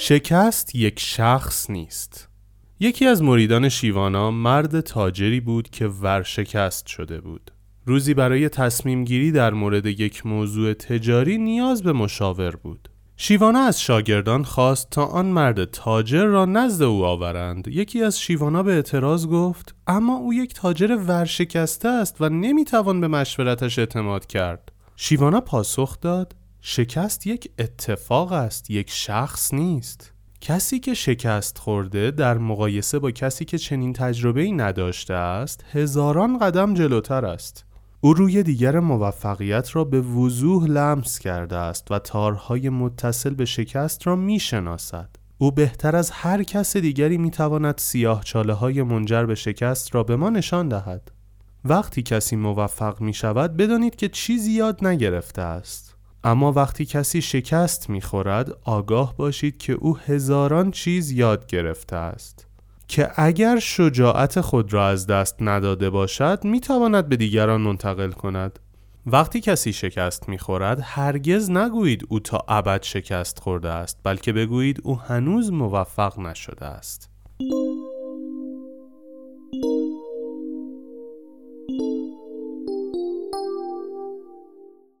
شکست یک شخص نیست. یکی از مریدان شیوانا مرد تاجری بود که ورشکست شده بود. روزی برای تصمیم گیری در مورد یک موضوع تجاری نیاز به مشاور بود. شیوانا از شاگردان خواست تا آن مرد تاجر را نزد او آورند. یکی از شیوانا به اعتراض گفت: اما او یک تاجر ورشکسته است و نمیتوان به مشورتش اعتماد کرد. شیوانا پاسخ داد: شکست یک اتفاق است، یک شخص نیست. کسی که شکست خورده در مقایسه با کسی که چنین تجربه‌ای نداشته است، هزاران قدم جلوتر است. او روی دیگر موفقیت را به وضوح لمس کرده است و تارهای متصل به شکست را می‌شناسد. او بهتر از هر کس دیگری می‌تواند سیاه‌چاله‌های منجر به شکست را به ما نشان دهد. وقتی کسی موفق می‌شود، بدانید که چیزی یاد نگرفته است. اما وقتی کسی شکست می‌خورد، آگاه باشید که او هزاران چیز یاد گرفته است که اگر شجاعت خود را از دست نداده باشد، می‌تواند به دیگران منتقل کند. وقتی کسی شکست می‌خورد، هرگز نگویید او تا ابد شکست خورده است، بلکه بگویید او هنوز موفق نشده است.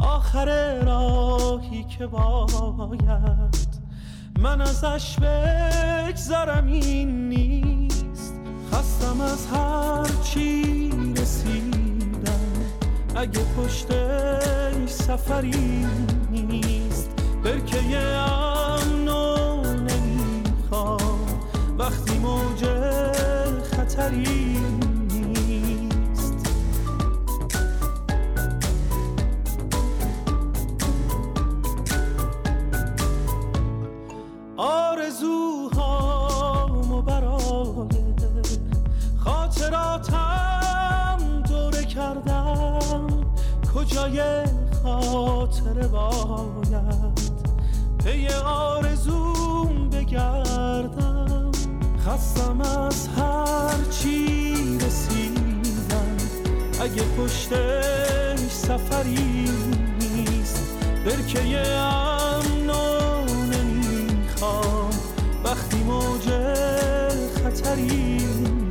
آخر راهی که باید من ازش بگذرم این نیست. خستم از هر چی رسیدم، اگه پشتش سفری نیست. برکه امن و نمیخوام وقتی موج خطری جای خاطر باید پی آرزوم بگردم. خستم از هر چی رسیدم، اگه پشتش سفری نیست. برکه امن و نمیخوام وقتی موج خطری